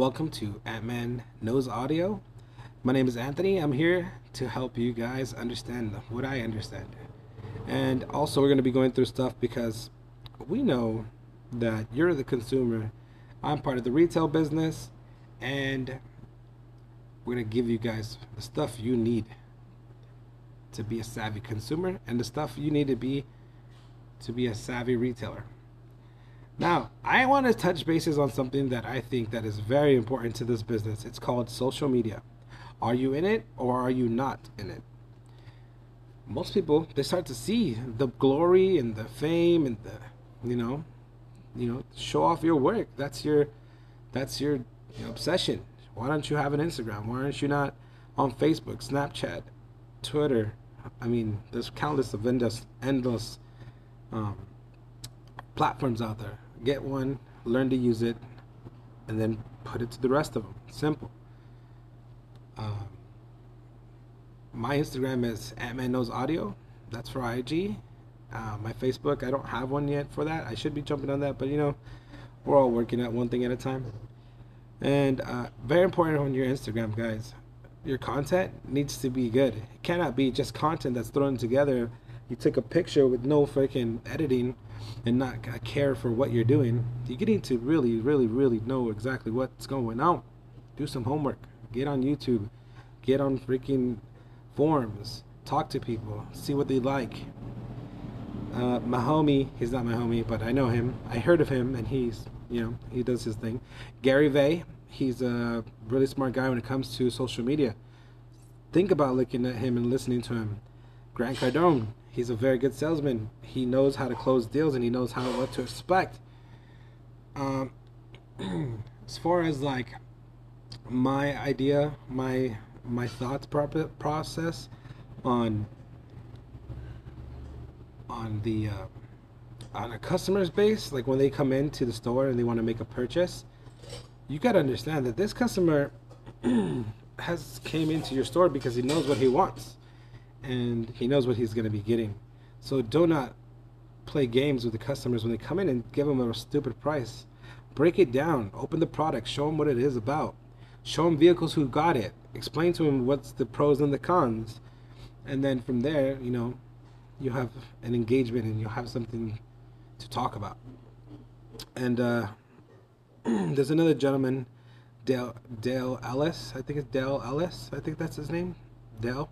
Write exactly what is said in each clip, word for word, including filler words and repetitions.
Welcome to Ant Man Knows Audio. My name is Anthony. I'm here to help you guys understand what I understand. And also we're going to be going through stuff because we know that you're the consumer. I'm part of the retail business, and we're going to give you guys the stuff you need to be a savvy consumer and the stuff you need to be to be a savvy retailer. Now, I want to touch bases on something that I think that is very important to this business. It's called social media. Are you in it or are you not in it? Most people, they start to see the glory and the fame and the, you know, you know, show off your work. That's your, that's your you know, obsession. Why don't you have an Instagram? Why aren't you not on Facebook, Snapchat, Twitter? I mean, there's countless of endless, endless um, platforms out there. Get one, learn to use it, and then put it to the rest of them. Simple. Um, my Instagram is Ant Man Knows Audio. That's for I G. Uh, my Facebook, I don't have one yet for that. I should be jumping on that, but you know, we're all working at one thing at a time. And uh, very important on your Instagram, guys. Your content needs to be good. It cannot be just content that's thrown together. You took a picture with no freaking editing and not care for what you're doing. You need to really, really, really know exactly what's going on. Do some homework. Get on YouTube. Get on freaking forums. Talk to people. See what they like. Uh, my homie, he's not my homie, but I know him. I heard of him, and he's, you know, he does his thing. Gary Vee, he's a really smart guy when it comes to social media. Think about looking at him and listening to him. Grant Cardone, he's a very good salesman. He knows how to close deals, and he knows how what to expect. Um, as far as like my idea, my my thoughts process on on the uh, on a customer's base, like when they come into the store and they want to make a purchase, you got to understand that this customer has came into your store because he knows what he wants. And he knows what he's going to be getting. So do not play games with the customers when they come in and give them a stupid price. Break it down. Open the product. Show them what it is about. Show them vehicles who got it. Explain to them what's the pros and the cons. And then from there, you know, you have an engagement and you'll have something to talk about. And uh, there's another gentleman, Dale, Dale Ellis. I think it's Dale Ellis. I think that's his name. Dale.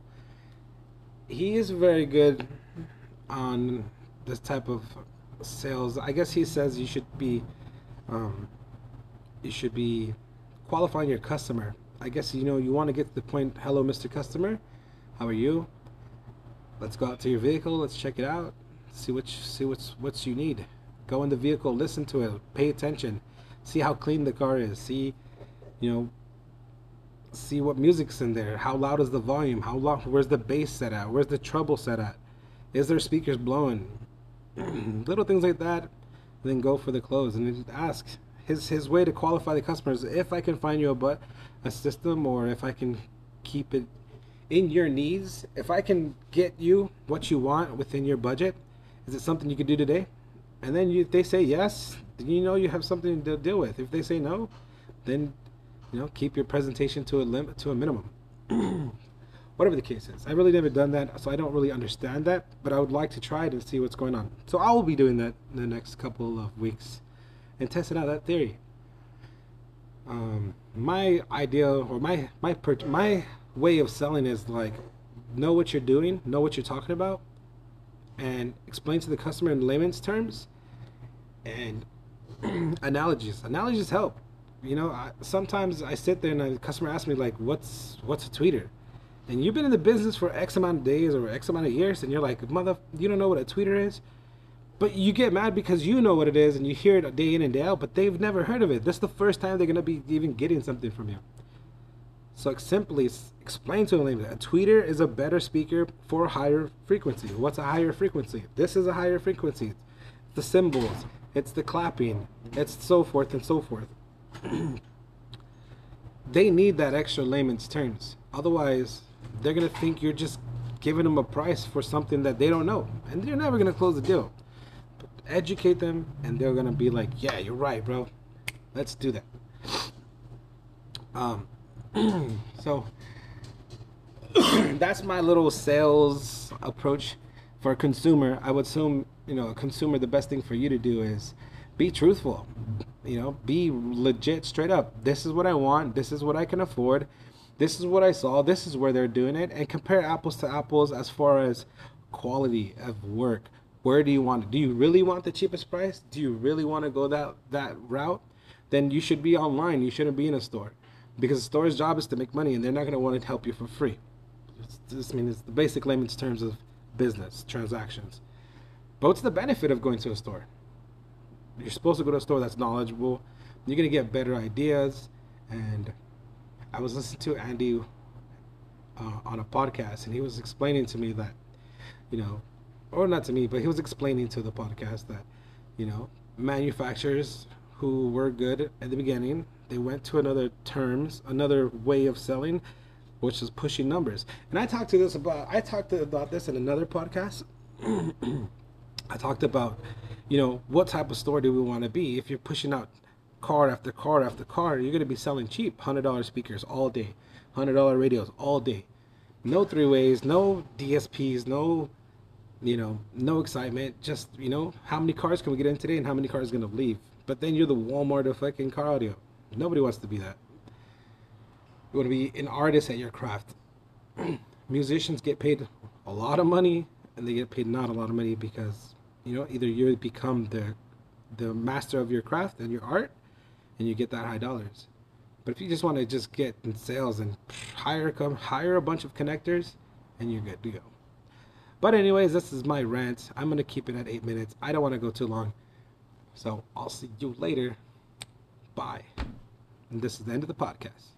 He is very good on this type of sales. I guess he says you should be, um, you should be qualifying your customer. I guess, you know, you want to get to the point, hello, Mister Customer, how are you? Let's go out to your vehicle. Let's check it out. See what you, see what's what you need. Go in the vehicle. Listen to it. Pay attention. See how clean the car is. See, you know. See what music's in there. How loud is the volume? How long? Where's the bass set at? Where's the treble set at? Is there speakers blowing? Little things like that. Then go for the close and ask. His his way to qualify the customers. If I can find you a but a system, or if I can keep it in your needs. If I can get you what you want within your budget, is it something you could do today? And then you, if they say yes, then you know you have something to deal with. If they say no, then, you know, keep your presentation to a lim to a minimum. Whatever the case is. I really never done that, so I don't really understand that, but I would like to try it and see what's going on. So I will be doing that in the next couple of weeks and testing out that theory. Um, my idea, or my, my, my way of selling is like, know what you're doing, know what you're talking about, and explain to the customer in layman's terms, and analogies. Analogies help. You know, I, sometimes I sit there and a customer asks me, like, what's what's a tweeter? And you've been in the business for X amount of days or X amount of years, and you're like, mother, you don't know what a tweeter is? But you get mad because you know what it is, and you hear it day in and day out, but they've never heard of it. That's the first time they're going to be even getting something from you. So simply explain to them, a tweeter is a better speaker for a higher frequency. What's a higher frequency? This is a higher frequency. The cymbals, it's the clapping, it's so forth and so forth. They need that extra layman's terms. Otherwise, they're going to think you're just giving them a price for something that they don't know. And they're never going to close the deal. But educate them, and they're going to be like, yeah, you're right, bro. Let's do that. Um, so that's my little sales approach for a consumer. I would assume, you know, a consumer, the best thing for you to do is be truthful. You know, be legit, straight up. This is what I want. This is what I can afford. This is what I saw. This is where they're doing it. And compare apples to apples as far as quality of work. Where do you want it? Do you really want the cheapest price? Do you really want to go that, that route? Then you should be online. You shouldn't be in a store. Because the store's job is to make money, and they're not going to want to help you for free. It's just, I mean, it's the basic layman's terms of business, transactions. But what's the benefit of going to a store? You're supposed to go to a store that's knowledgeable. You're going to get better ideas. And I was listening to Andy uh, on a podcast, and he was explaining to me that, you know, or not to me, but he was explaining to the podcast that, you know, manufacturers who were good at the beginning, they went to another terms, another way of selling, which is pushing numbers. And I talked to this about, I talked about this in another podcast. I talked about, you know, what type of store do we want to be? If you're pushing out card after card after card, you're going to be selling cheap one hundred dollar speakers all day, one hundred dollar radios all day. No three ways, no D S Ps, no, you know, no excitement. Just, you know, how many cars can we get in today and how many cars are going to leave? But then you're the Walmart of fucking car audio. Nobody wants to be that. You want to be an artist at your craft. Musicians get paid a lot of money, and they get paid not a lot of money because, you know, either you become the the master of your craft and your art, and you get that high dollars. But if you just want to just get in sales and hire come hire a bunch of connectors, and you're good to go. But anyways, this is my rant. I'm gonna keep it at eight minutes. I don't want to go too long. So I'll see you later. Bye. And this is the end of the podcast.